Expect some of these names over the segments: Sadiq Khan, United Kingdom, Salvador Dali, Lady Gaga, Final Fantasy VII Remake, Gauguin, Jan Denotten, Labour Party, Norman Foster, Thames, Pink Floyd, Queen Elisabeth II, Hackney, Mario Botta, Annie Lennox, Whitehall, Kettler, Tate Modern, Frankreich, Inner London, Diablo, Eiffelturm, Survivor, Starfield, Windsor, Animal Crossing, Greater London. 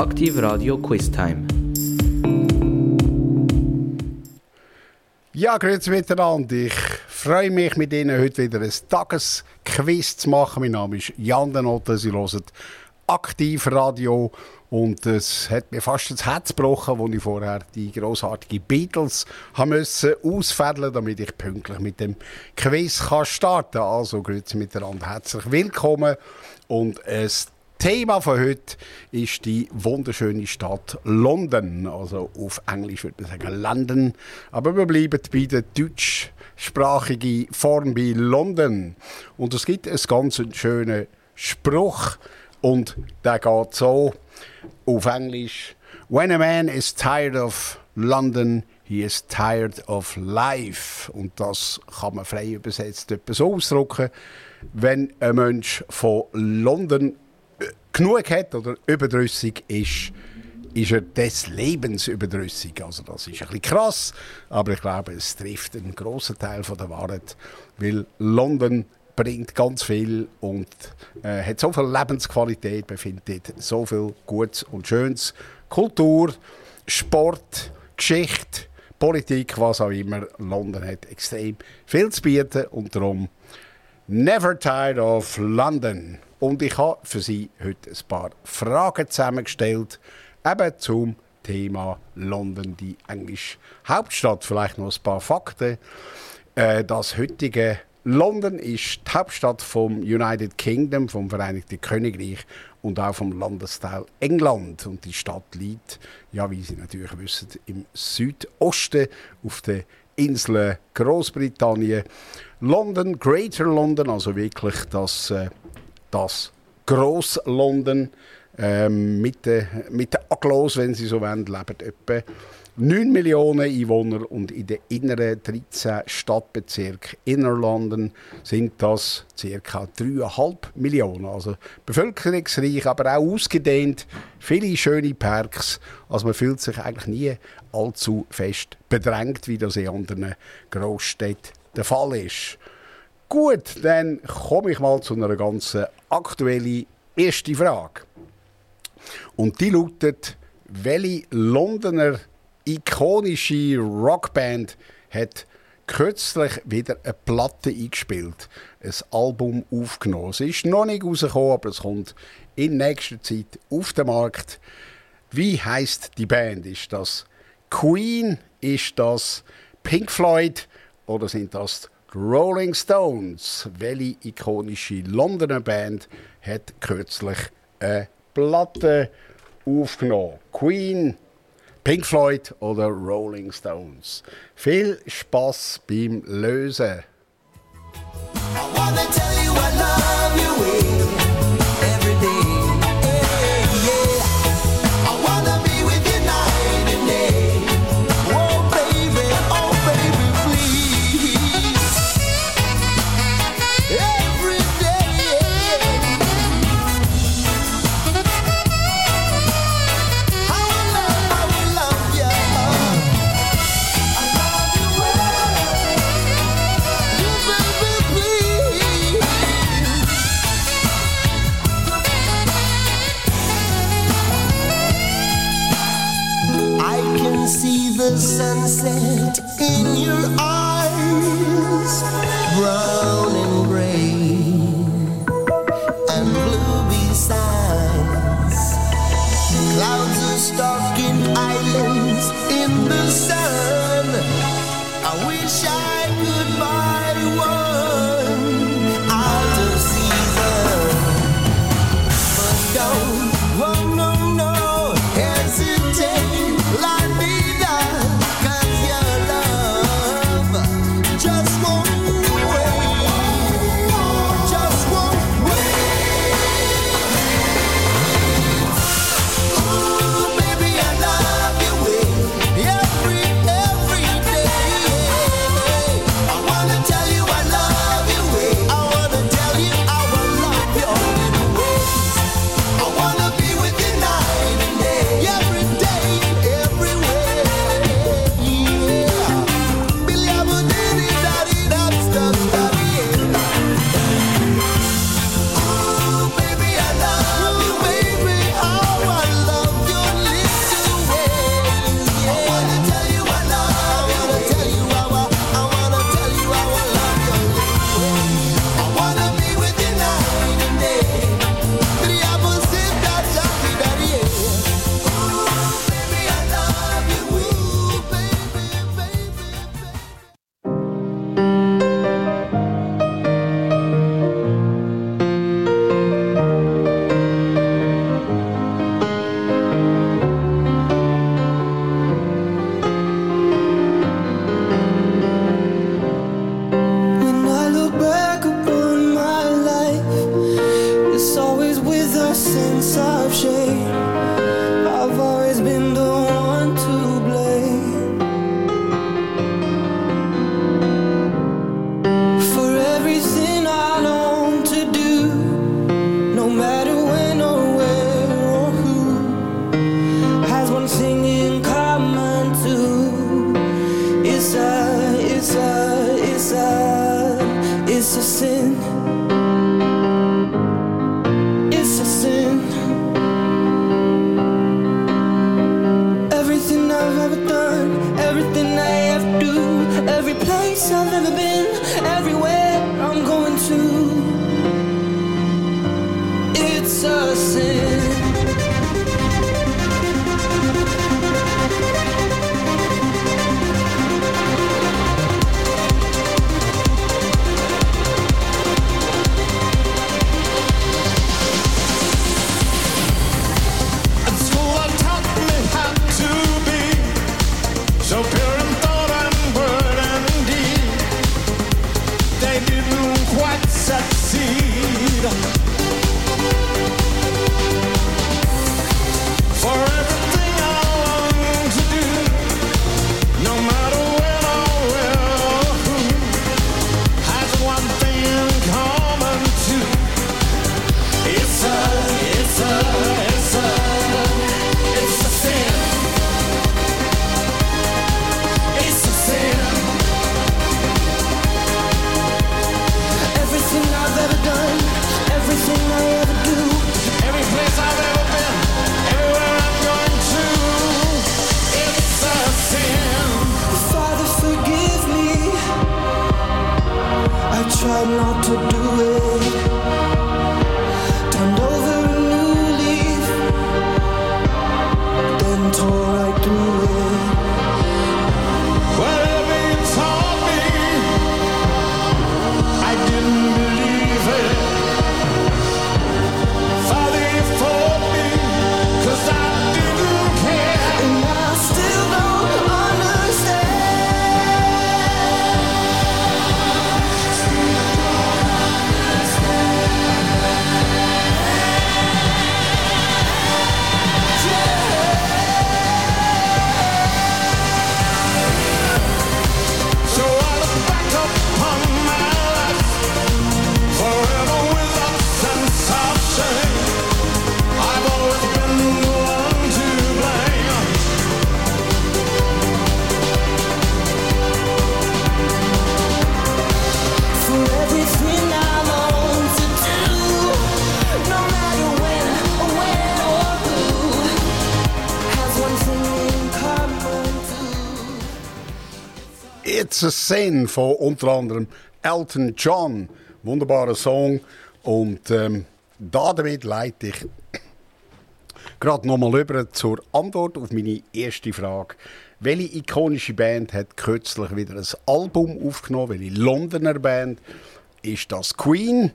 Aktiv Radio Quiz Time. Ja, grüezi miteinander. Ich freue mich, mit Ihnen heute wieder ein Tagesquiz zu machen. Mein Name ist Jan Denotten. Sie hören Aktiv Radio. Und es hat mir fast das Herz gebrochen, als ich vorher die grossartigen Beatles ausfädeln musste, damit ich pünktlich mit dem Quiz starten kann. Also, grüezi miteinander. Herzlich willkommen. Und es Thema von heute ist die wunderschöne Stadt London. Also auf Englisch würde man sagen London. Aber wir bleiben bei der deutschsprachigen Form bei London. Und es gibt einen ganz schönen Spruch. Und der geht so auf Englisch. When a man is tired of London, he is tired of life. Und das kann man frei übersetzt etwas so ausdrücken. Wenn ein Mensch von London genug hat oder überdrüssig ist, ist er des Lebens überdrüssig. Also das ist ein bisschen krass, aber ich glaube, es trifft einen grossen Teil von der Wahrheit, weil London bringt ganz viel und hat so viel Lebensqualität, befindet so viel Gutes und Schönes. Kultur, Sport, Geschichte, Politik, was auch immer. London hat extrem viel zu bieten und darum «Never tired of London». Und ich habe für Sie heute ein paar Fragen zusammengestellt, eben zum Thema London, die englische Hauptstadt. Vielleicht noch ein paar Fakten. Das heutige London ist die Hauptstadt vom United Kingdom, vom Vereinigten Königreich und auch vom Landesteil England. Und die Stadt liegt, ja, wie Sie natürlich wissen, im Südosten auf der Insel Großbritannien. London, Greater London, also wirklich das Gross-London mit den Aglos, wenn Sie so wollen, leben etwa 9 Millionen Einwohner und in den inneren 13 Stadtbezirken Inner London sind das ca. 3,5 Millionen. Also bevölkerungsreich, aber auch ausgedehnt, viele schöne Parks. Also man fühlt sich eigentlich nie allzu fest bedrängt, wie das in anderen Großstädten der Fall ist. Gut, dann komme ich mal zu einer ganz aktuellen ersten Frage. Und die lautet: Welche Londoner ikonische Rockband hat kürzlich wieder eine Platte eingespielt, ein Album aufgenommen? Es ist noch nicht rausgekommen, aber es kommt in nächster Zeit auf den Markt. Wie heisst die Band? Ist das Queen? Ist das Pink Floyd? Oder sind das Rolling Stones? Welche ikonische Londoner Band hat kürzlich eine Platte aufgenommen? Queen, Pink Floyd oder Rolling Stones? Viel Spaß beim Lösen! The sunset in your eyes, brown and gray, and blue besides, clouds of stalking islands in the sun. I wish I could buy one out of season, but don't, oh no, no, hesitate. I love It's a Sin von unter anderem Elton John. Wunderbarer Song. Und damit leite ich gerade nochmal über zur Antwort auf meine erste Frage. Welche ikonische Band hat kürzlich wieder ein Album aufgenommen? Welche Londoner Band? Ist das Queen?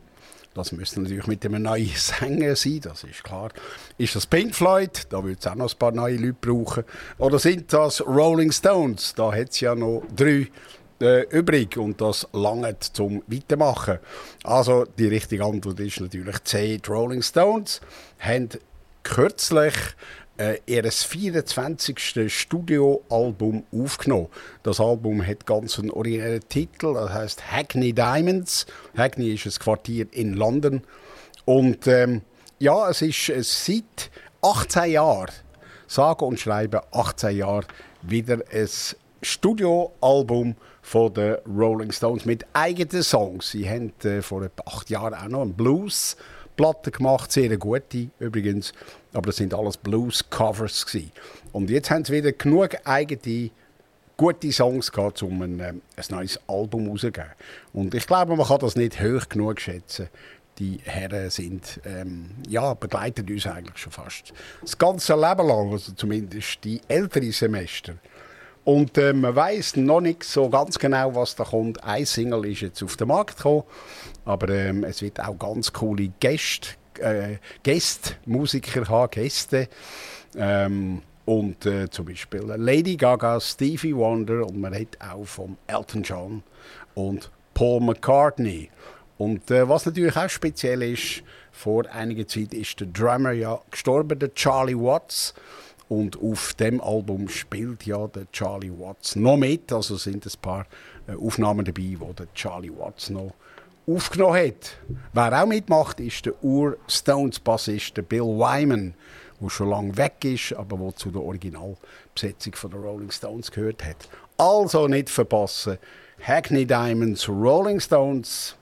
Das müsste natürlich mit einem neuen Sänger sein, das ist klar. Ist das Pink Floyd? Da würde es auch noch ein paar neue Leute brauchen. Oder sind das Rolling Stones? Da hat es ja noch 3 übrig und das langt zum Weitermachen. Also die richtige Antwort ist natürlich C. Die Rolling Stones haben kürzlich ihr 24. Studioalbum aufgenommen. Das Album hat ganz einen originären Titel, das heisst Hackney Diamonds. Hackney ist ein Quartier in London. Und ja, es ist seit 18 Jahren, sage und schreibe 18 Jahre, wieder ein Studioalbum von den Rolling Stones mit eigenen Songs. Sie haben vor etwa 8 Jahren auch noch einen Blues-Platte gemacht, sehr gute übrigens. Aber das sind alles Blues-Covers gewesen. Und jetzt haben sie wieder genug eigene, gute Songs gehabt, um ein neues Album rauszugeben. Und ich glaube, man kann das nicht hoch genug schätzen. Die Herren sind, begleiten uns eigentlich schon fast das ganze Leben lang, also zumindest die älteren Semester. Und man weiss noch nicht so ganz genau, was da kommt. Ein Single ist jetzt auf den Markt gekommen, aber es wird auch ganz coole Gästemusiker haben, Gäste. Und zum Beispiel Lady Gaga, Stevie Wonder und man hat auch von Elton John und Paul McCartney. Und was natürlich auch speziell ist, Vor einiger Zeit ist der Drummer ja gestorben, der Charlie Watts. Und auf dem Album spielt ja der Charlie Watts noch mit. Also sind ein paar Aufnahmen dabei, wo der Charlie Watts noch aufgenommen hat. Wer auch mitmacht, ist der Ur-Stones-Bassist Bill Wyman, der schon lange weg ist, aber der zu der Originalbesetzung von der Rolling Stones gehört hat. Also nicht verpassen. Hackney Diamonds, Rolling Stones.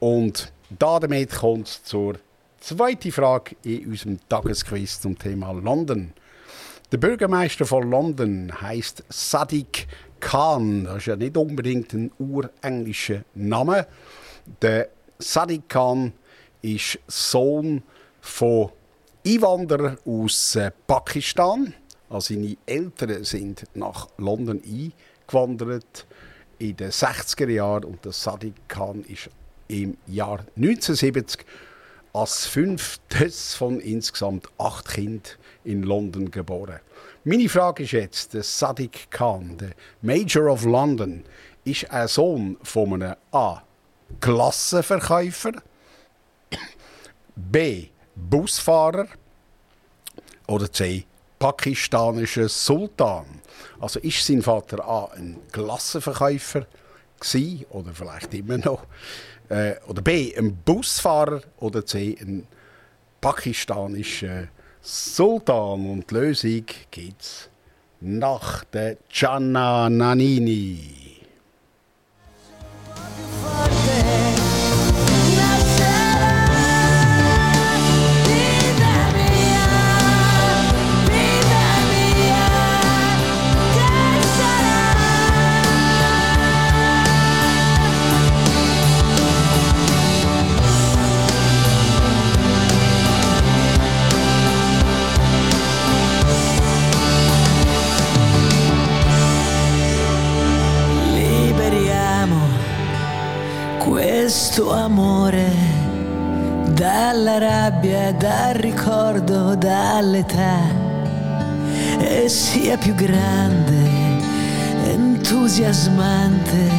Und damit kommt es zur zweiten Frage in unserem Tagesquiz zum Thema London. Der Bürgermeister von London heisst Sadiq Khan. Das ist ja nicht unbedingt ein urenglischer Name. Der Sadiq Khan ist Sohn von Einwanderern aus Pakistan. Also seine Eltern sind nach London eingewandert in den 60er Jahren. Und der Sadiq Khan ist im Jahr 1970 als fünftes von insgesamt 8 Kindern in London geboren. Meine Frage ist jetzt, der Sadiq Khan, der Major of London, ist ein Sohn von einem A. Klassenverkäufer, B. Busfahrer oder C. pakistanischer Sultan. Also ist sein Vater A. ein Klassenverkäufer gewesen, oder vielleicht immer noch, oder B. ein Busfahrer oder C. ein pakistanischer Sultan. Und die Lösung gibt es nach der Gianna Nannini. Questo amore, dalla rabbia, dal ricordo, dall'età, e sia più grande, entusiasmante,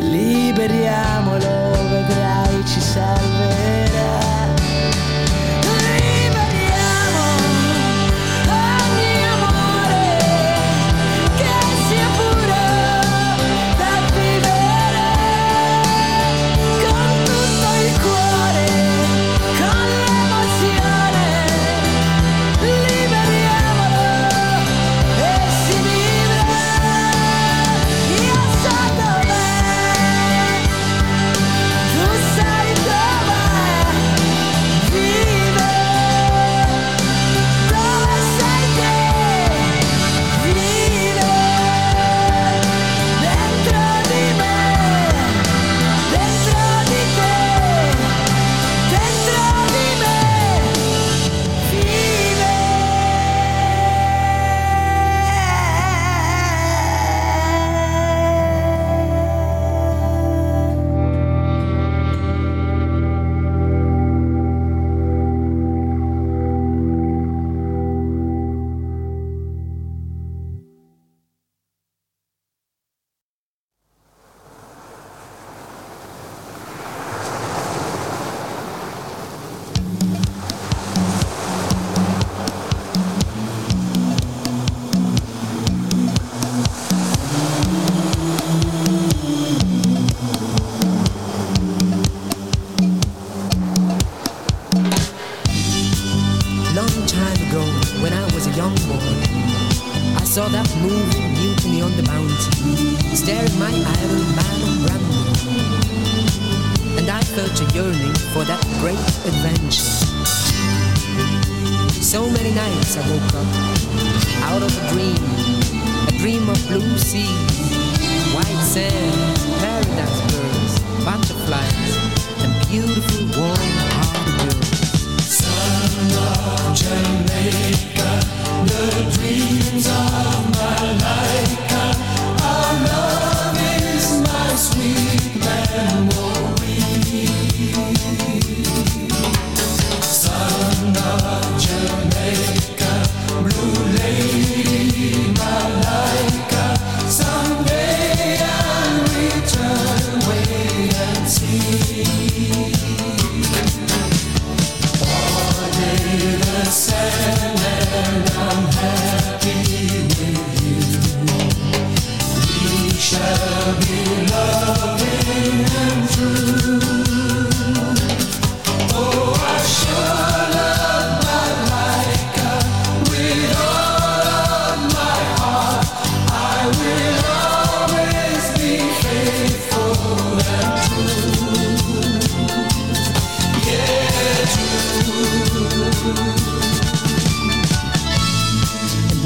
liberiamolo, vedrai ci salverà.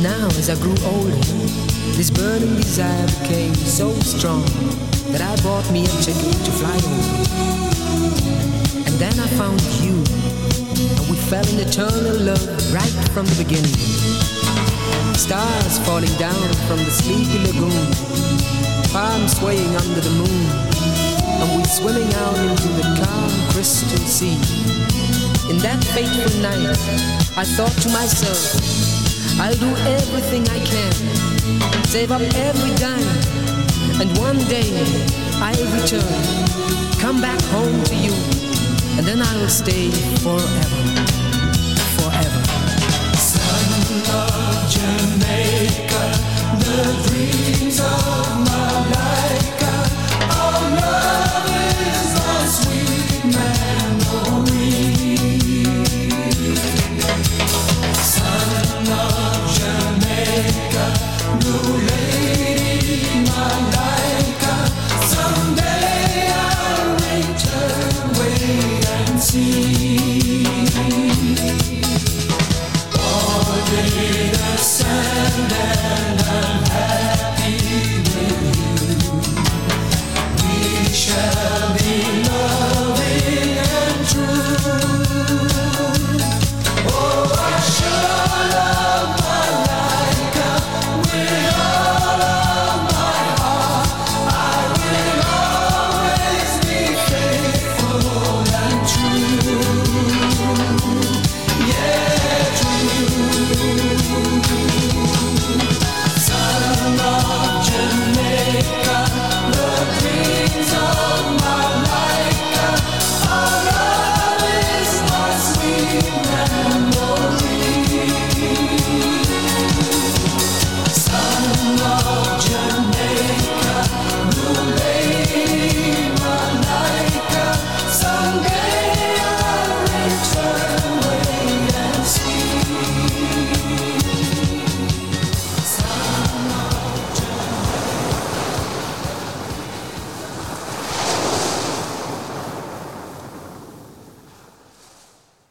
Now as I grew older, this burning desire became so strong that I bought me a ticket to fly home. And then I found you, and we fell in eternal love right from the beginning. Stars falling down from the sleepy lagoon, palms swaying under the moon, and we swimming out into the calm crystal sea. In that fateful night, I thought to myself, I'll do everything I can, save up every dime, and one day I'll return, come back home to you, and then I'll stay forever, forever. Son of Jamaica, the dreams of Malika, our love is a sweet memory. Son of Jamaica, blue lady, Malika, someday I'll return away and see. All day the sand and I'm happy with you. We shall be loving and true. Oh, I shall love.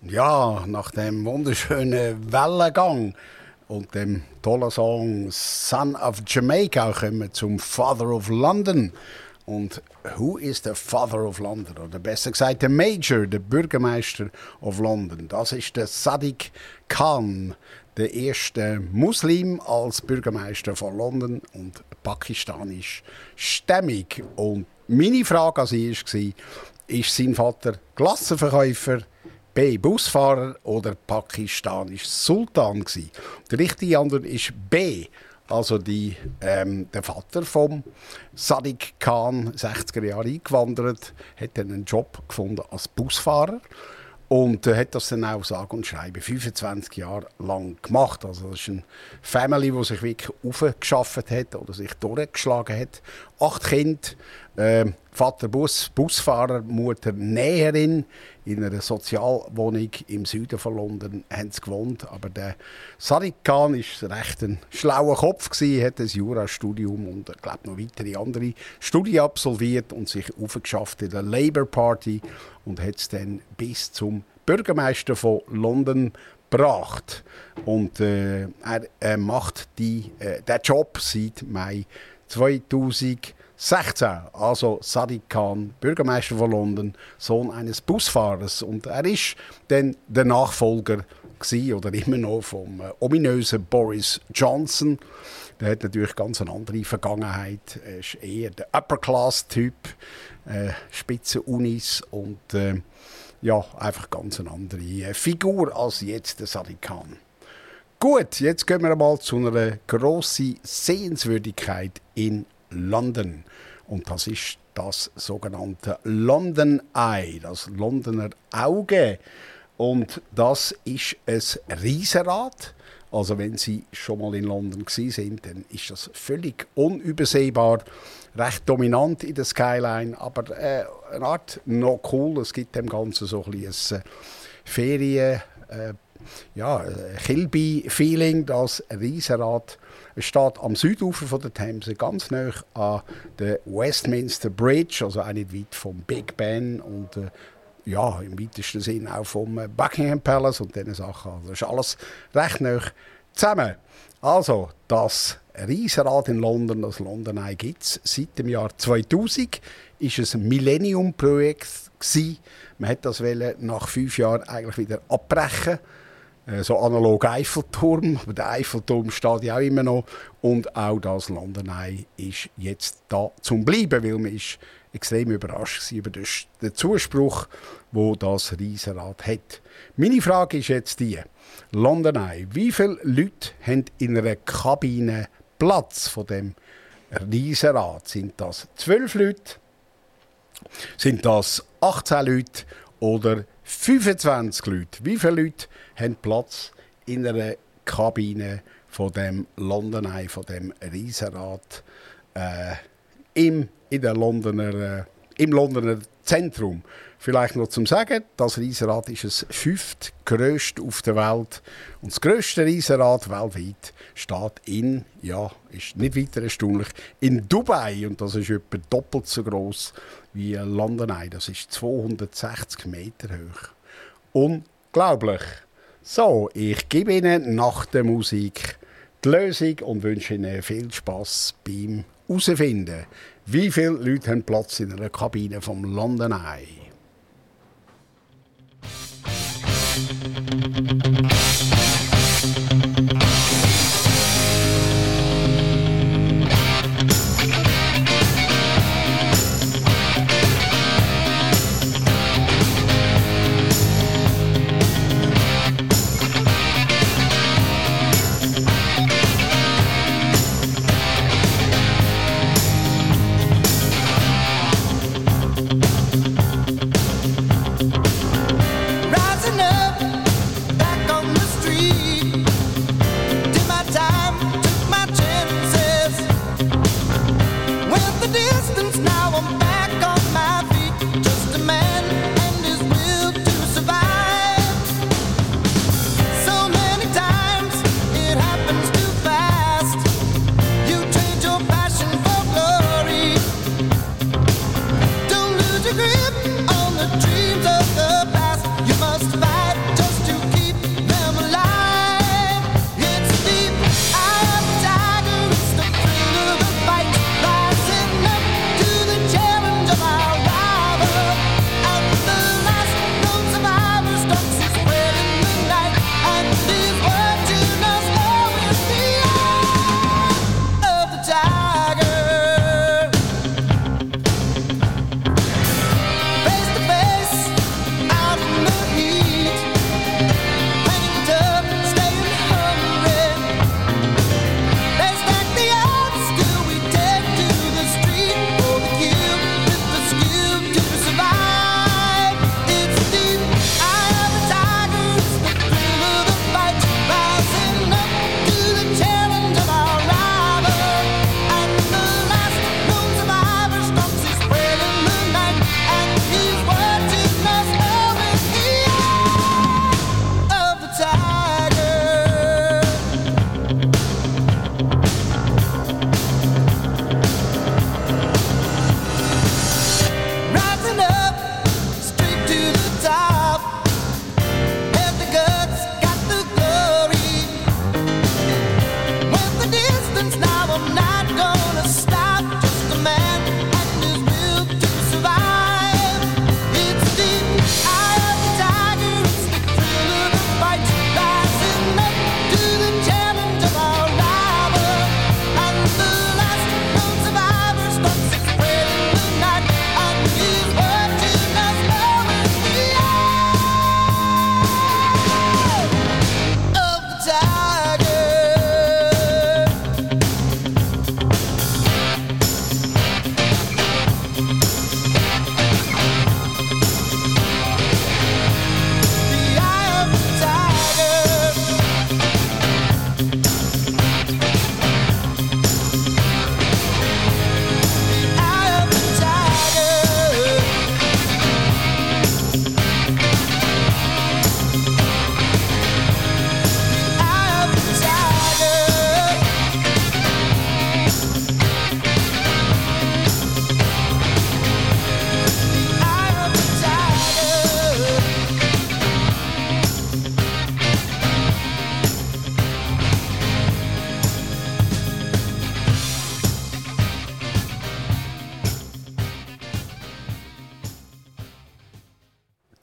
Ja, nach dem wunderschönen Wellengang und dem tollen Song Son of Jamaica kommen wir zum Father of London. Und who is the Father of London? Oder besser gesagt, der Major, der Bürgermeister of London. Das ist der Sadiq Khan, der erste Muslim als Bürgermeister von London und pakistanisch stämmig. Und meine Frage an Sie war, ist sein Vater Glassenverkäufer, B. Busfahrer oder pakistanisch Sultan gsi? Der richtige Antwort ist B. Also der Vater von Sadiq Khan, 60er Jahre eingewandert, hat dann einen Job gefunden als Busfahrer und hat das dann auch sage und schreibe 25 Jahre lang gemacht. Also das ist eine Family, die sich wirklich aufgeschafft hat oder sich durchgeschlagen hat. 8 Kinder. Vater Busfahrer, Mutter Näherin in einer Sozialwohnung im Süden von London haben sie gewohnt. Aber der Sadiq Khan war recht ein schlauer Kopf gewesen, hat ein Jurastudium und ich glaube noch weitere andere Studien absolviert und sich aufgeschafft in der Labour Party und hat es dann bis zum Bürgermeister von London gebracht. Und er macht den Job seit Mai 2000. 16, also Sadiq Khan, Bürgermeister von London, Sohn eines Busfahrers. Und er ist dann der Nachfolger gewesen, oder immer noch vom ominösen Boris Johnson. Der hat natürlich ganz eine andere Vergangenheit. Er ist eher der Upper-Class-Typ, Spitzenunis und ja, einfach ganz eine andere Figur als jetzt der Sadiq Khan. Gut, jetzt gehen wir mal zu einer grossen Sehenswürdigkeit in London. Und das ist das sogenannte London Eye, das Londoner Auge. Und das ist ein Riesenrad. Also wenn Sie schon mal in London waren, dann ist das völlig unübersehbar. Recht dominant in der Skyline, aber eine Art noch cool. Es gibt dem Ganzen so ein bisschen Ferien, Kilby-Feeling, das Riesenrad. Es steht am Südufer von der Themse, ganz nahe an der Westminster Bridge, also auch nicht weit vom Big Ben und im weitesten Sinn auch vom Buckingham Palace und diesen Sachen. Also das ist alles recht nahe zusammen. Also, das Riesenrad in London, das London Eye, gibt es seit dem Jahr 2000. Es war ein Millennium-Projekt. Man wollte das nach 5 Jahren eigentlich wieder abbrechen. So analog Eiffelturm, aber der Eiffelturm steht ja auch immer noch. Und auch das London Eye ist jetzt da zum Bleiben, weil man ist extrem überrascht war über den Zuspruch, den das Riesenrad hat. Meine Frage ist jetzt die: London Eye, wie viele Leute haben in einer Kabine Platz von dem Riesenrad? Sind das 12 Leute? Sind das 18 Leute oder 25 Leute? Wie viele Leute haben Platz in einer Kabine von dem London Eye, von dem Riesenrad im Londoner Zentrum? Vielleicht noch zum Sagen, das Riesenrad ist das 5. grösste auf der Welt. Und das grösste Riesenrad weltweit steht ist nicht weiter erstaunlich, in Dubai. Und das ist etwa doppelt so gross wie London Eye. Das ist 260 Meter hoch. Unglaublich. So, ich gebe Ihnen nach der Musik die Lösung und wünsche Ihnen viel Spass beim Herausfinden. Wie viele Leute haben Platz in einer Kabine vom London Eye? Rising up, back on the street.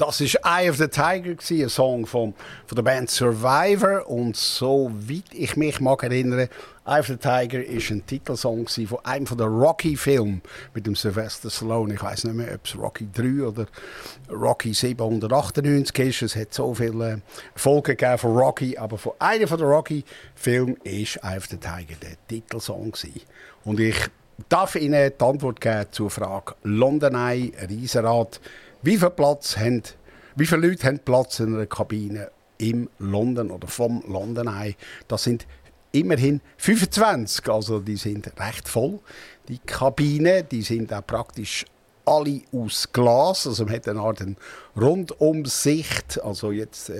Das war «Eye of the Tiger», ein Song von der Band Survivor. Und soweit ich mich mag erinnern, «Eye of the Tiger» war ein Titelsong von einem der Rocky-Filme mit dem Sylvester Stallone. Ich weiss nicht mehr, ob es Rocky 3 oder Rocky 798 ist. Es hat so viele Folgen gegeben von Rocky, aber von einem der Rocky-Filme war «Eye of the Tiger» der Titelsong. Und ich darf Ihnen die Antwort geben zur Frage «London Eye, Riesenrad». Wie viele Leute haben Platz in einer Kabine im London oder vom London Eye? Das sind immerhin 25, also die sind recht voll. Die Kabinen, die sind auch praktisch alle aus Glas, also man hat eine Art Rundumsicht. Also jetzt,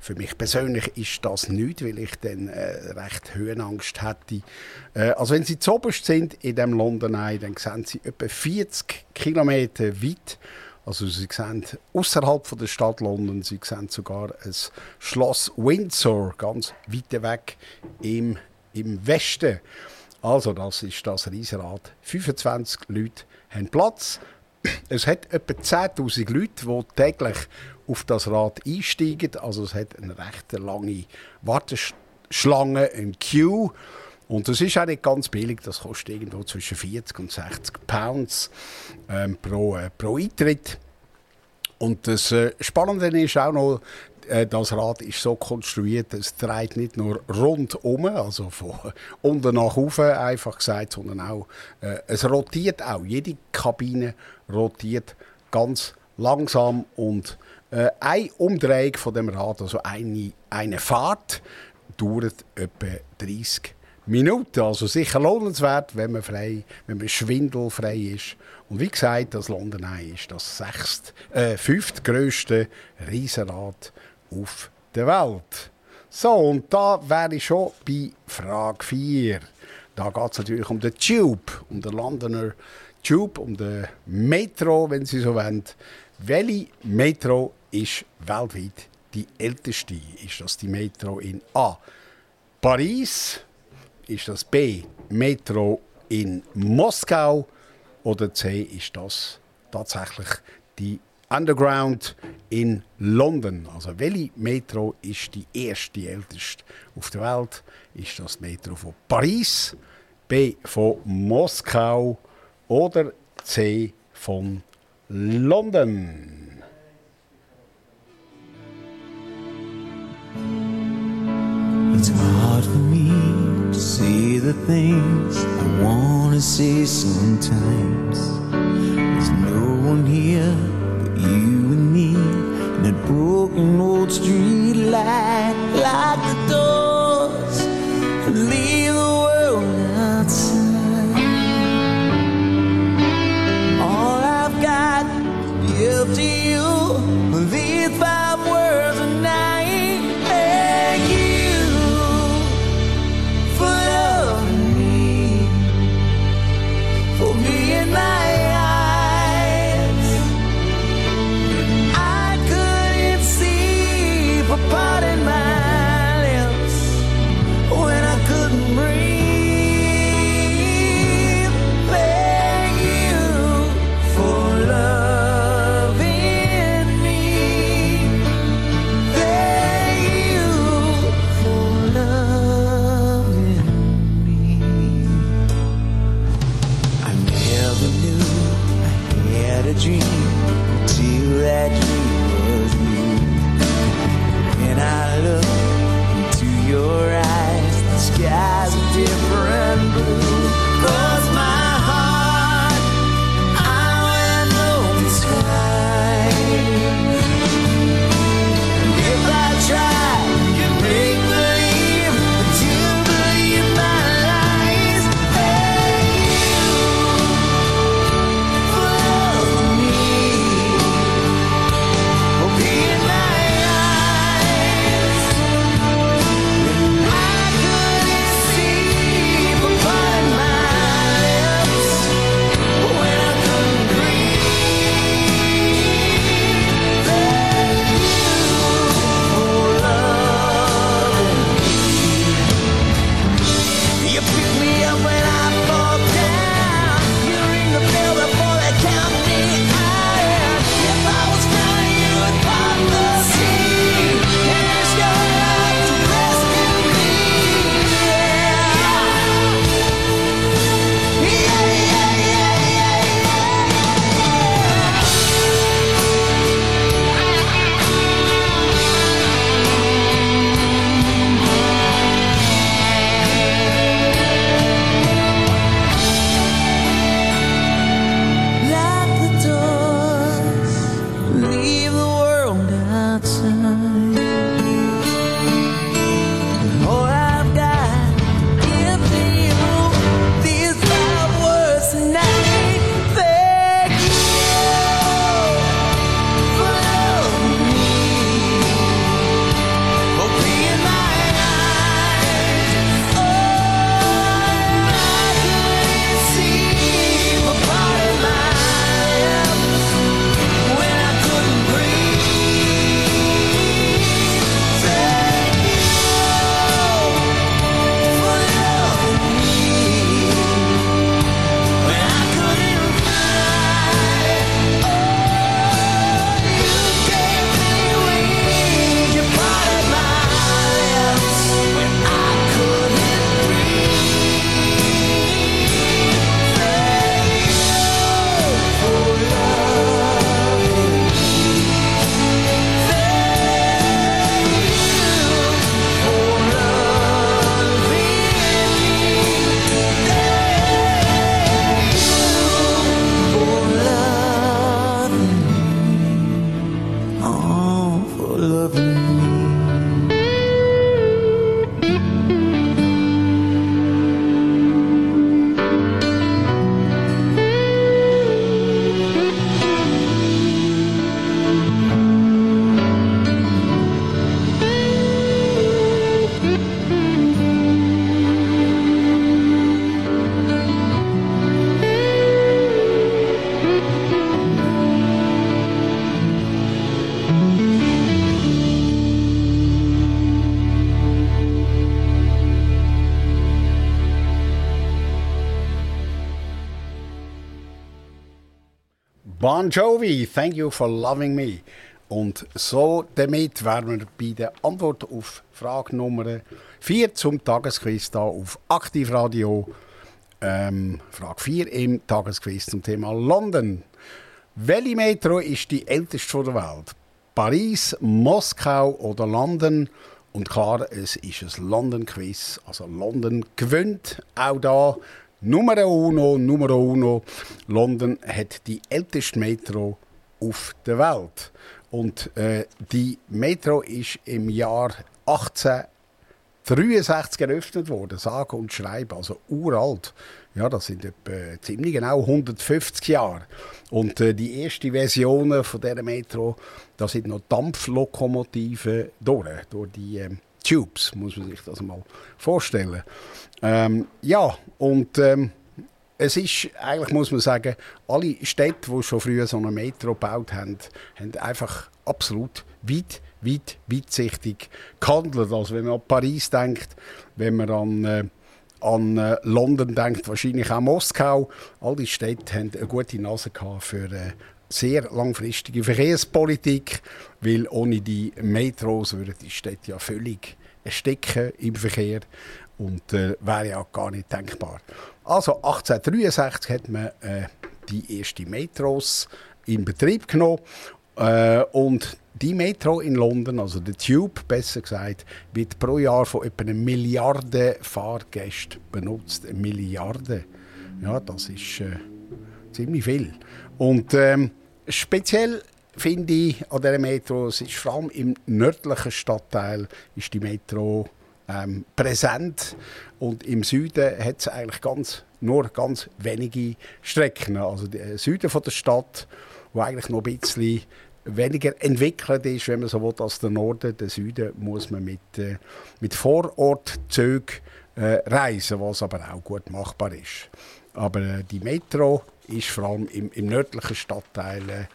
für mich persönlich ist das nichts, weil ich dann recht Höhenangst hätte. Also wenn Sie zu oberst sind in dem London Eye, dann sehen Sie etwa 40 Kilometer weit. Also Sie sehen ausserhalb der Stadt London, Sie sehen sogar ein Schloss Windsor, ganz weit weg im Westen. Also das ist das Riesenrad. 25 Leute haben Platz. Es hat etwa 10'000 Leute, die täglich auf das Rad einsteigen. Also es hat eine recht lange Warteschlange, ein Queue. Und das ist auch nicht ganz billig, das kostet irgendwo zwischen 40 und 60 Pounds pro Eintritt. Und das Spannende ist auch noch, das Rad ist so konstruiert, es dreht nicht nur rundum, also von unten nach oben, einfach gesagt, sondern auch, es rotiert auch. Jede Kabine rotiert ganz langsam und eine Umdrehung von dem Rad, also eine Fahrt, dauert etwa 30 Minuten, also sicher lohnenswert, wenn man schwindelfrei ist. Und wie gesagt, das London Eye ist das fünftgrösste Riesenrad auf der Welt. So, und da wäre ich schon bei Frage 4. Da geht es natürlich um den Tube, um den Londoner Tube, um den Metro, wenn Sie so wollen. Welche Metro ist weltweit die älteste? Ist das die Metro in A, Paris? Ist das B, Metro in Moskau? Oder C, ist das tatsächlich die Underground in London? Also welche Metro ist die erste, die älteste auf der Welt? Ist das die Metro von Paris, B von Moskau oder C von London? It's hard for me to see the things I wanna see sometimes. There's no one here but you and me, and that broken old street light. Lock the doors and leave the world outside. All I've got to give to you are these 5 words a night. Thank you. But Bon Jovi, Thank You for Loving Me. Und so damit wären wir bei der Antwort auf Frage Nummer 4 zum Tagesquiz hier auf Aktiv Radio. Frage 4 im Tagesquiz zum Thema London. Welche Metro ist die älteste der Welt? Paris, Moskau oder London? Und klar, es ist ein London-Quiz. Also London gewinnt auch da. Nummer uno. London hat die älteste Metro auf der Welt. Und die Metro ist im Jahr 1863 eröffnet worden, sage und schreibe, also uralt. Ja, das sind etwa ziemlich genau 150 Jahre. Und die ersten Versionen von dieser Metro, da sind noch Dampflokomotiven durch die Tubes, muss man sich das mal vorstellen. Es ist, eigentlich muss man sagen, alle Städte, die schon früher so eine Metro gebaut haben, haben einfach absolut weitsichtig gehandelt. Also wenn man an Paris denkt, wenn man an London denkt, wahrscheinlich auch Moskau. All die Städte haben eine gute Nase gehabt für sehr langfristige Verkehrspolitik, weil ohne die Metros würden die Städte ja völlig ersticken im Verkehr und wäre ja gar nicht denkbar. Also 1863 hat man die ersten Metros in Betrieb genommen und die Metro in London, also der Tube besser gesagt, wird pro Jahr von etwa 1 Milliarde Fahrgästen benutzt. 1 Milliarde, ja, das ist ziemlich viel. Und speziell finde ich an dieser Metro, es ist vor allem im nördlichen Stadtteil ist die Metro präsent und im Süden hat es eigentlich nur ganz wenige Strecken. Also der Süden von der Stadt, wo eigentlich noch ein bisschen weniger entwickelt ist, wenn man so will, als der Norden. Der Süden muss man mit Vorortzügen reisen, was aber auch gut machbar ist. Aber die Metro ist vor allem im nördlichen Stadtteil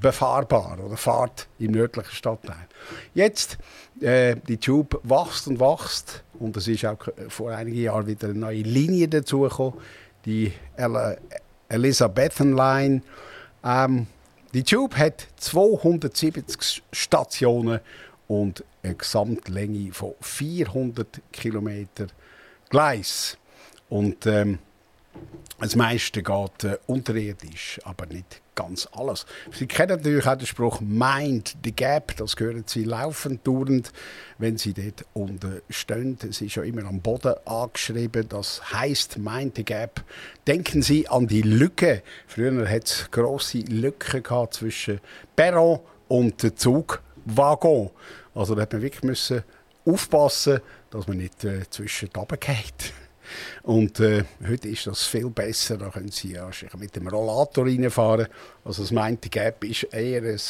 befahrbar oder fahrt im nördlichen Stadtteil. Jetzt, die Tube wächst und es ist auch vor einigen Jahren wieder eine neue Linie dazugekommen, die Elizabethan Line. Die Tube hat 270 Stationen und eine Gesamtlänge von 400 Kilometer Gleis. Und das meiste geht unterirdisch, aber nicht ganz alles. Sie kennen natürlich auch den Spruch «Mind the Gap», das hören Sie laufend, dauernd, wenn Sie dort unten stehen. Es ist ja immer am Boden angeschrieben, das heisst «Mind the Gap». Denken Sie an die Lücke. Früher hat es grosse Lücken gehabt zwischen Perron und Zugwaggon. Also da hat man wirklich müssen aufpassen, dass man nicht zwischen runtergeht. Und heute ist das viel besser, da können Sie ja mit dem Rollator reinfahren. Also das Mind the Gap ist eher ein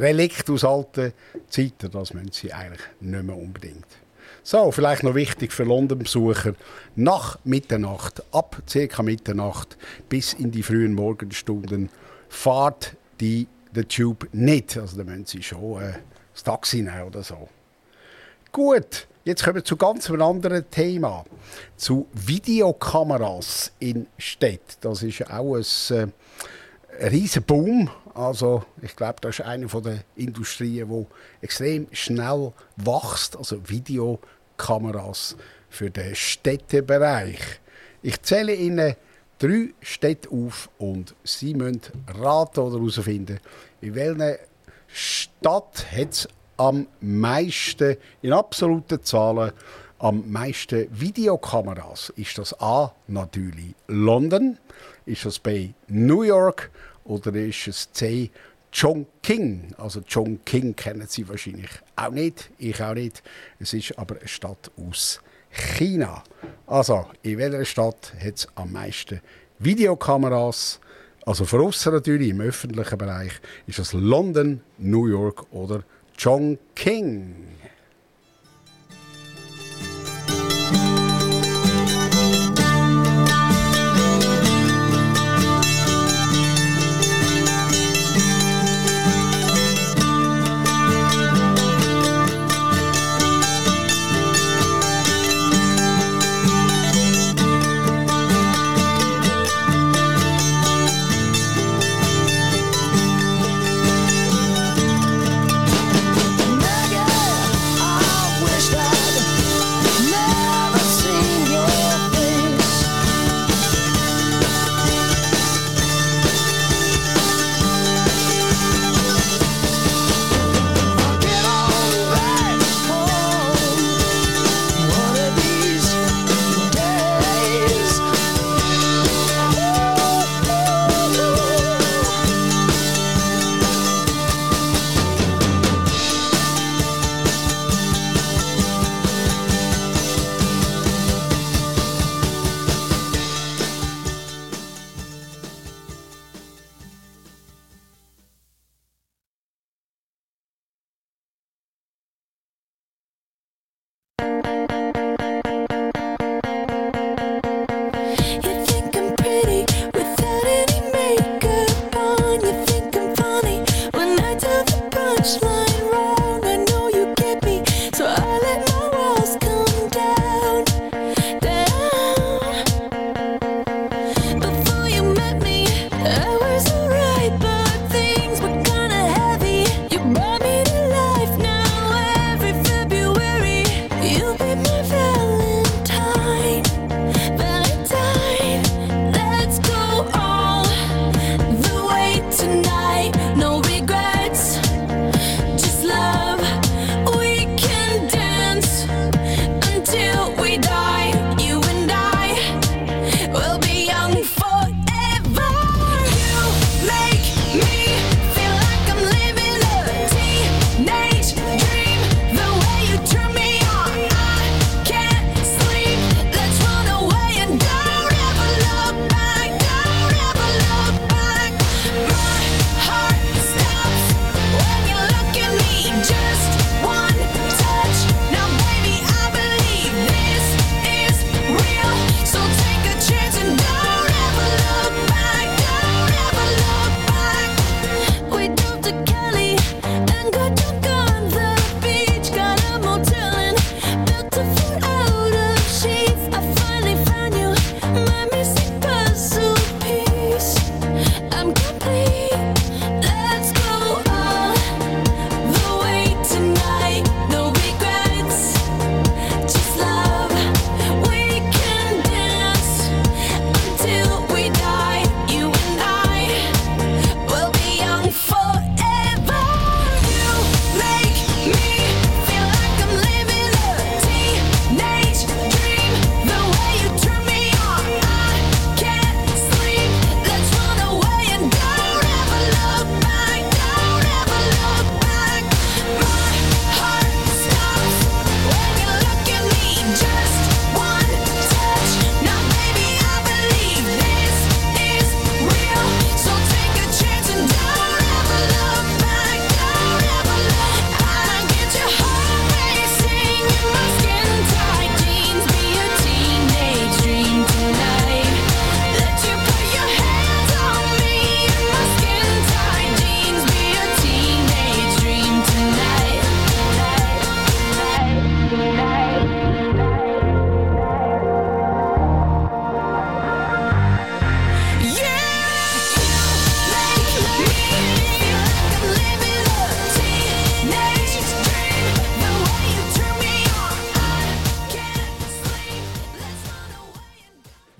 Relikt aus alten Zeiten, das müssen Sie eigentlich nicht mehr unbedingt. So, vielleicht noch wichtig für London-Besucher, nach Mitternacht, ab ca. Mitternacht bis in die frühen Morgenstunden, fahrt die Tube nicht. Also da müssen Sie schon das Taxi nehmen oder so. Gut. Jetzt kommen wir zu ganz einem anderen Thema, zu Videokameras in Städten. Das ist auch ein riesen Boom. Also ich glaube, das ist eine der Industrien, die extrem schnell wächst. Also Videokameras für den Städtebereich. Ich zähle Ihnen 3 Städte auf und Sie müssen raten oder herausfinden, in welcher Stadt hat es am meisten, in absoluten Zahlen, am meisten Videokameras. Ist das A, natürlich London, ist das B, New York oder ist es C, Chongqing? Also Chongqing kennen Sie wahrscheinlich auch nicht, ich auch nicht. Es ist aber eine Stadt aus China. Also, in welcher Stadt hat es am meisten Videokameras? Also von aussen natürlich, im öffentlichen Bereich, ist das London, New York oder Chongqing.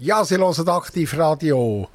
Ja, Sie hören Aktiv Radio,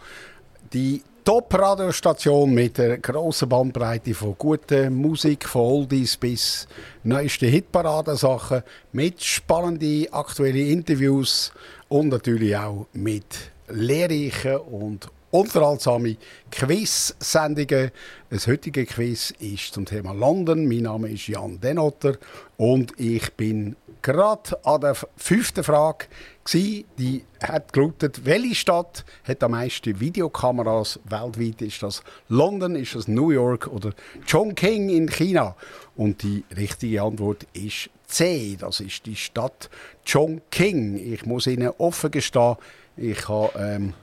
die Top-Radiostation mit der grossen Bandbreite von guter Musik, von Oldies bis neuesten Hitparadensachen, mit spannenden aktuellen Interviews und natürlich auch mit lehrreichen und unterhaltsamen Quiz-Sendungen. Das heutige Quiz ist zum Thema London. Mein Name ist Jan Denotten und ich bin gerade an der 5. Frage gewesen, die hat gelautet: Welche Stadt hat am meisten Videokameras weltweit? Ist das London, ist das New York oder Chongqing in China? Und die richtige Antwort ist C. Das ist die Stadt Chongqing. Ich muss Ihnen offen gestehen, ich habe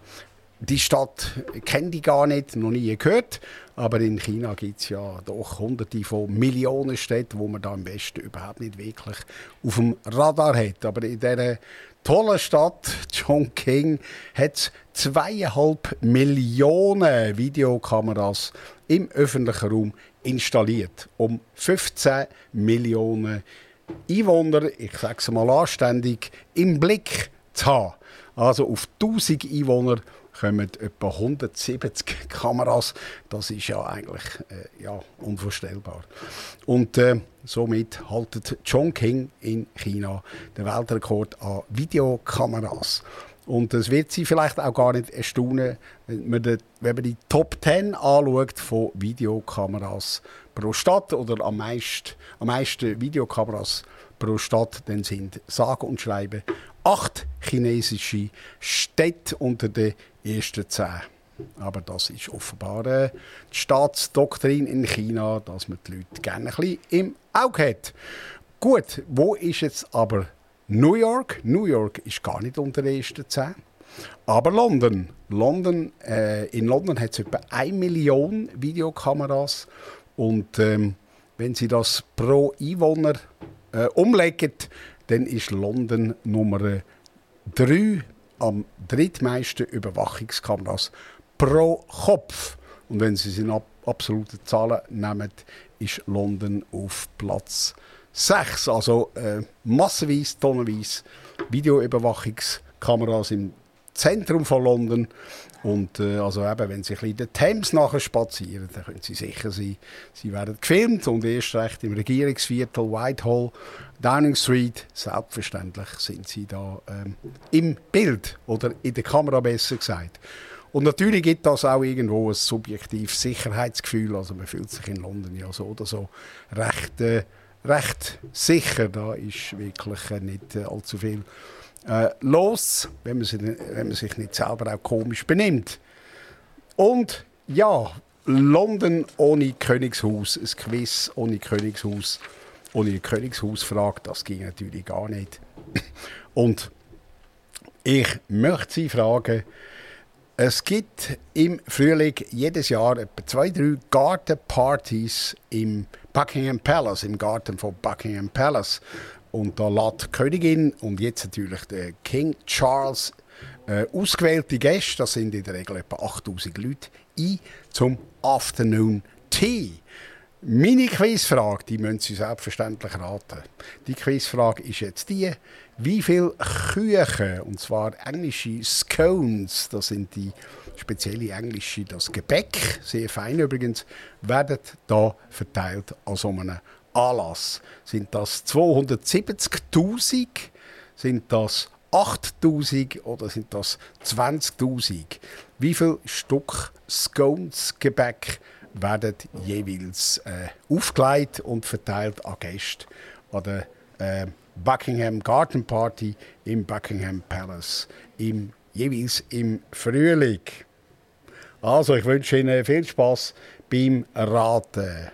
die Stadt kenne ich gar nicht, noch nie gehört. Aber in China gibt es ja doch hunderte von Millionen Städte, die man da im Westen überhaupt nicht wirklich auf dem Radar hat. Aber in dieser tollen Stadt Chongqing hat es 2,5 Millionen Videokameras im öffentlichen Raum installiert. Um 15 Millionen Einwohner, ich sage es mal anständig, im Blick zu haben. Also auf 1000 Einwohner kommen etwa 170 Kameras. Das ist ja eigentlich unvorstellbar. Und somit hält Chongqing in China den Weltrekord an Videokameras. Und es wird Sie vielleicht auch gar nicht erstaunen, wenn man die Top 10 anschaut von Videokameras pro Stadt oder am meisten Videokameras pro Stadt, dann sind sage und schreibe 8 chinesische Städte unter den ersten 10. Aber das ist offenbar die Staatsdoktrin in China, dass man die Leute gerne ein bisschen im Auge hat. Gut, wo ist jetzt aber New York? New York ist gar nicht unter den ersten 10. Aber in London hat es etwa 1 Million Videokameras. Und wenn Sie das pro Einwohner umlegen, dann ist London Nummer 3 am drittmeisten Überwachungskameras pro Kopf. Und wenn Sie es in absoluten Zahlen nehmen, ist London auf Platz 6. Also massenweise, tonnenweise Videoüberwachungskameras im Zentrum von London. Und also eben, wenn Sie ein bisschen den Thames nachher spazieren, dann können Sie sicher sein, Sie werden gefilmt. Und erst recht im Regierungsviertel Whitehall, Downing Street, selbstverständlich sind Sie da im Bild oder in der Kamera, besser gesagt. Und natürlich gibt das auch irgendwo ein subjektives Sicherheitsgefühl. Also man fühlt sich in London ja so oder so recht sicher. Da ist wirklich nicht allzu viel los, wenn man sich nicht selber auch komisch benimmt. Und ja, London ohne Königshaus, ein Quiz ohne Königshausfrage, das ging natürlich gar nicht. Und ich möchte Sie fragen, es gibt im Frühling jedes Jahr etwa 2-3 Gartenpartys im Buckingham Palace, im Garten von Buckingham Palace. Und da lädt die Königin und jetzt natürlich der King Charles ausgewählte Gäste, das sind in der Regel etwa 8000 Leute, ein zum Afternoon Tea. Meine Quizfrage, die müssen Sie selbstverständlich raten. Die Quizfrage ist jetzt die: Wie viele Küchen, und zwar englische Scones, das sind die spezielle englische, das Gebäck, sehr fein übrigens, werden da verteilt an so einem Anlass? Sind das 270'000, sind das 8'000 oder sind das 20'000? Wie viele Stück Scones-Gebäck werden jeweils aufgelegt und verteilt an Gäste an der Buckingham Garden Party im Buckingham Palace, jeweils im Frühling? Also, ich wünsche Ihnen viel Spass beim Raten.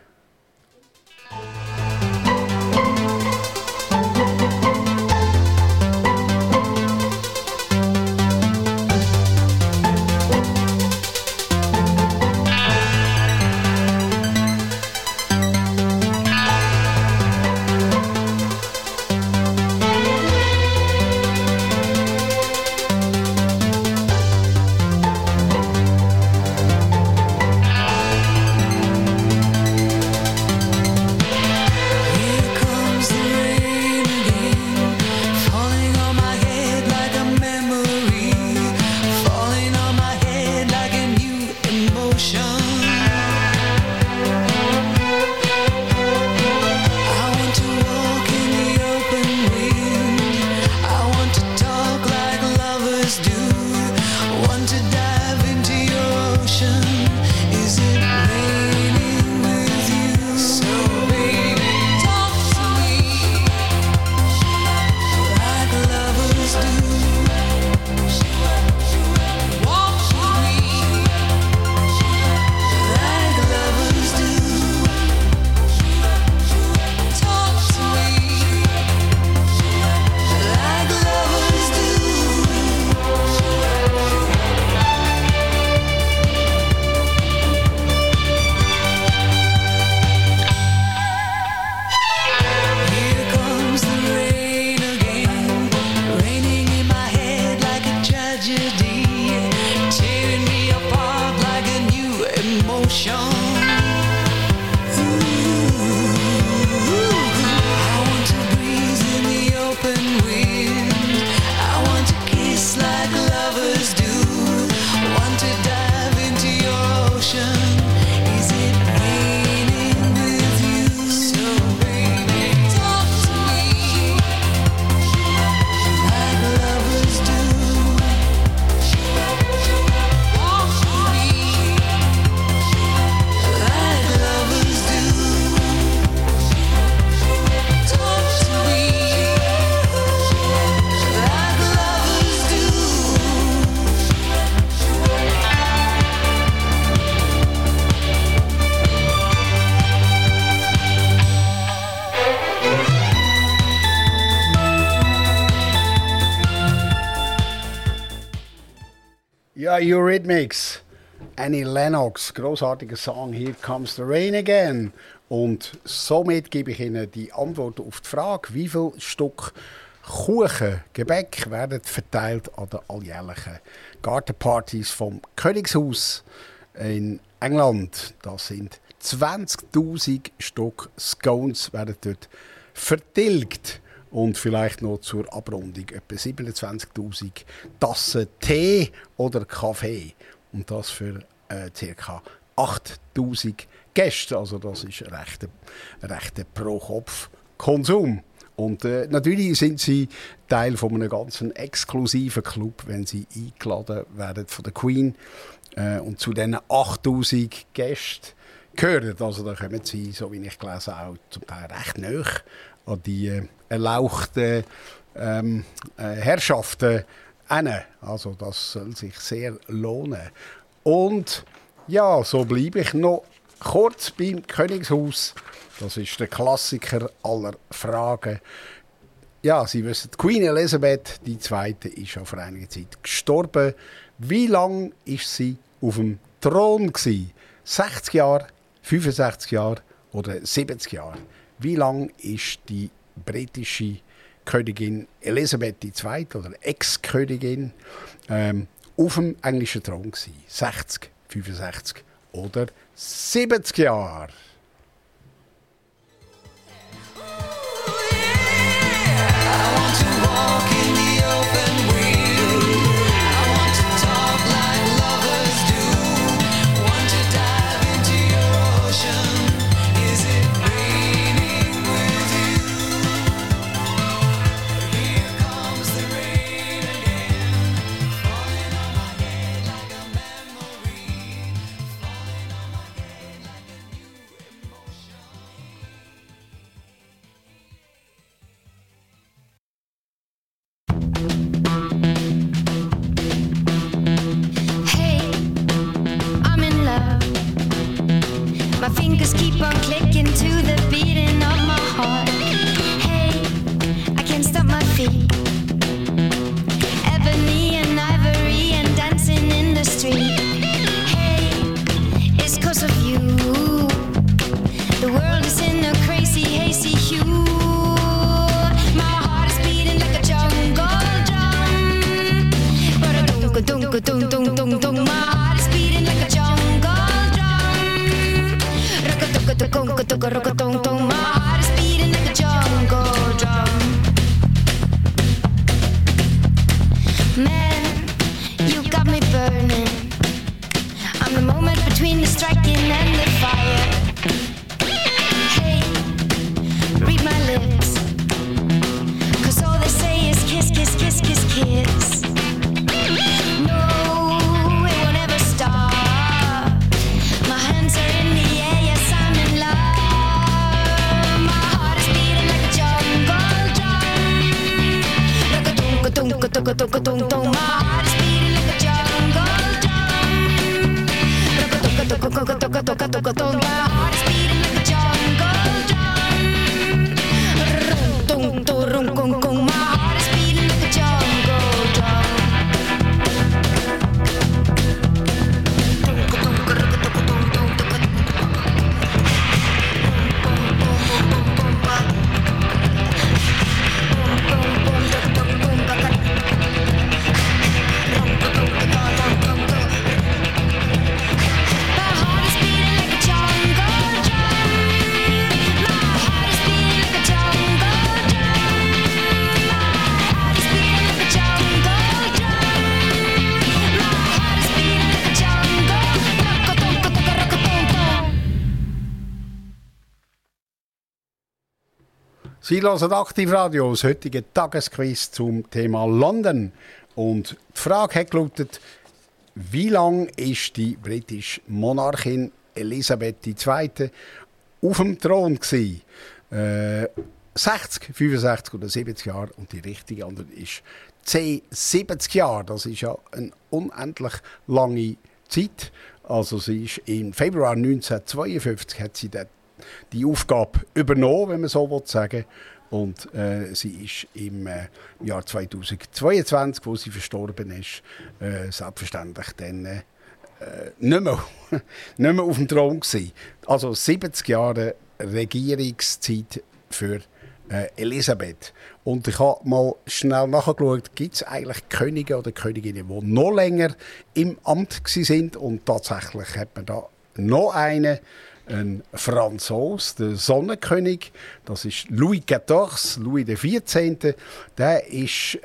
Ja, Eurythmics, Annie Lennox, großartiger Song, Here Comes the Rain Again. Und somit gebe ich Ihnen die Antwort auf die Frage, wie viel Stück Kuchen, Gebäck werden verteilt an den alljährlichen Gartenpartys vom Königshaus in England. Das sind 20.000 Stück Scones, werden dort vertilgt. Und vielleicht noch zur Abrundung etwa 27.000 Tassen Tee oder Kaffee. Und das für ca. 8.000 Gäste. Also das ist ein rechter Pro-Kopf-Konsum. Und natürlich sind sie Teil von einem ganzen exklusiven Club, wenn sie eingeladen werden von der Queen. Und zu diesen 8.000 Gästen gehören. Also da kommen sie, so wie ich gelesen habe, zum Teil recht nahe an die erlauchten Herrschaften hin. Also das soll sich sehr lohnen. Und ja, so bleibe ich noch kurz beim Königshaus. Das ist der Klassiker aller Fragen. Ja, Sie wissen, Queen Elisabeth II. Ist ja vor einiger Zeit gestorben. Wie lange war sie auf dem Thron? 60 Jahre, 65 Jahre oder 70 Jahre? Wie lange ist die britische Königin Elisabeth II. Oder Ex-Königin auf dem englischen Thron gewesen? 60, 65 oder 70 Jahre? Sie hören Aktiv Radio, das heutige Tagesquiz zum Thema London. Und die Frage hat gelautet, wie lange ist die britische Monarchin Elisabeth II. Auf dem Thron gewesen? 60, 65 oder 70 Jahre. Und die richtige Antwort ist C, 70 Jahre. Das ist ja eine unendlich lange Zeit. Also sie ist im Februar 1952 hat sie die Aufgabe übernommen, wenn man so sagen will. Und sie ist im Jahr 2022, wo sie verstorben ist, selbstverständlich dann nicht mehr auf dem Thron gewesen. Also 70 Jahre Regierungszeit für Elisabeth. Und ich habe mal schnell nachgeschaut, gibt es eigentlich Könige oder Königinnen, die noch länger im Amt waren. Und tatsächlich hat man da noch einen Franzos, der Sonnenkönig. Das ist Louis XIV, Louis XIV. Der ist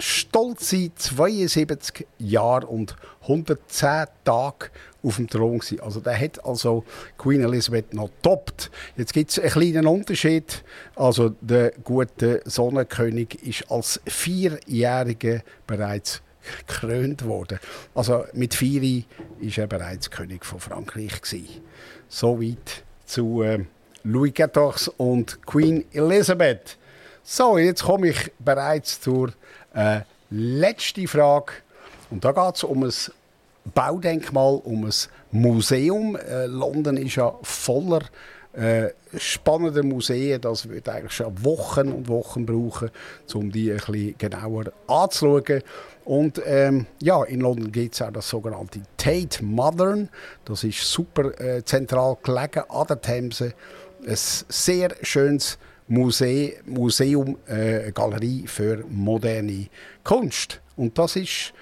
stolze 72 Jahre und 110 Tage auf dem Thron gewesen. Also der hat also Queen Elizabeth noch getoppt. Jetzt gibt es einen kleinen Unterschied. Also der gute Sonnenkönig ist als Vierjähriger bereits gekrönt worden. Also mit 4 war er bereits König von Frankreich gewesen. Soweit zu Louis XIV und Queen Elizabeth. So, jetzt komme ich bereits zur letzte Frage. Und da geht es um ein Baudenkmal, um ein Museum. London ist ja voller spannender Museen. Das würde eigentlich schon Wochen und Wochen brauchen, um die ein bisschen genauer anzuschauen. Und in London gibt es auch das sogenannte Tate Modern. Das ist super zentral gelegen an der Themse. Ein sehr schönes Museum, Galerie für moderne Kunst. Und das ist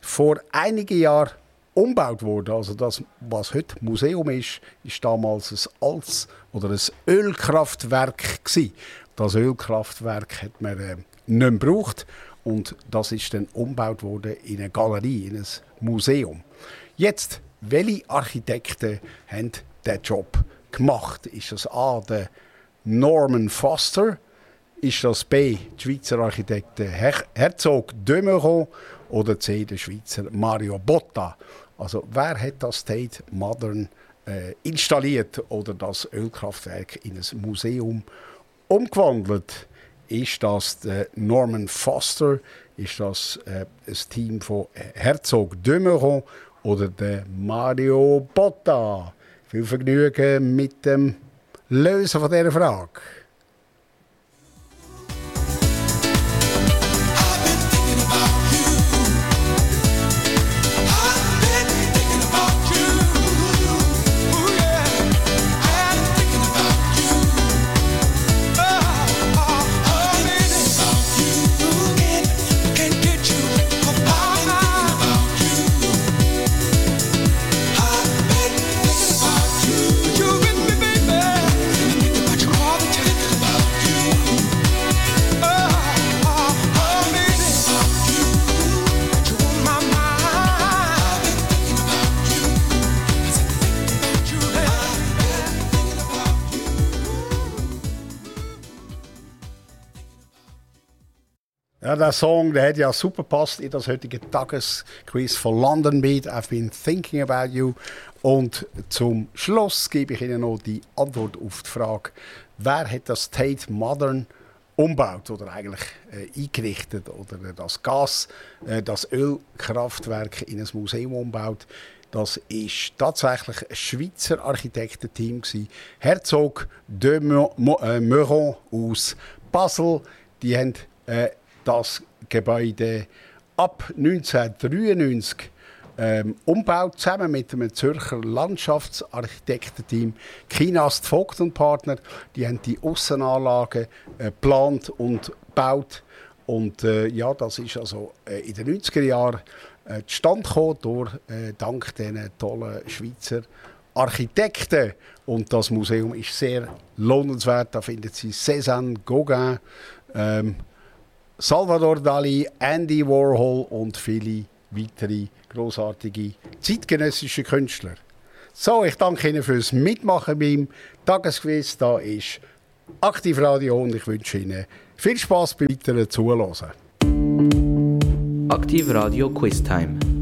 vor einigen Jahren umgebaut worden. Also das, was heute Museum ist, ist damals ein altes oder ein Ölkraftwerk gewesen. Das Ölkraftwerk hat man nicht mehr gebraucht und das ist dann umgebaut worden in eine Galerie, in ein Museum. Jetzt, welche Architekten haben diesen Job gemacht? Ist das A, der Norman Foster? Ist das B, der Schweizer Architekt Herzog de Meuron? Oder C, der Schweizer Mario Botta? Also wer hat das Tate Modern installiert oder das Ölkraftwerk in ein Museum umgewandelt? Ist das der Norman Foster? Ist das ein Team von Herzog de Meuron oder der Mario Botta? Viel Vergnügen mit dem Lösen von dieser Frage. Ja, der Song, der hat ja super passt in das heutige Tagesquiz von London Beat. I've been thinking about you. Und zum Schluss gebe ich Ihnen noch die Antwort auf die Frage, wer hat das Tate Modern umgebaut oder eigentlich eingerichtet oder das Ölkraftwerk in ein Museum umgebaut? Das war tatsächlich ein Schweizer Architektenteam gewesen. Herzog de Meuron aus Basel. Die haben das Gebäude ab 1993 umgebaut, zusammen mit einem Zürcher Landschaftsarchitektenteam Kinast Vogt und Partner. Die haben die Aussenanlagen geplant und gebaut. Und das ist also in den 90er Jahren zustande gekommen, dank diesen tollen Schweizer Architekten. Und das Museum ist sehr lohnenswert. Da finden Sie Cézanne, Gauguin, Salvador Dali, Andy Warhol und viele weitere grossartige zeitgenössische Künstler. So, ich danke Ihnen fürs Mitmachen beim Tagesquiz. Da ist Aktiv Radio und ich wünsche Ihnen viel Spass bei weiteren Zuhören. Aktiv Radio Quiz Time.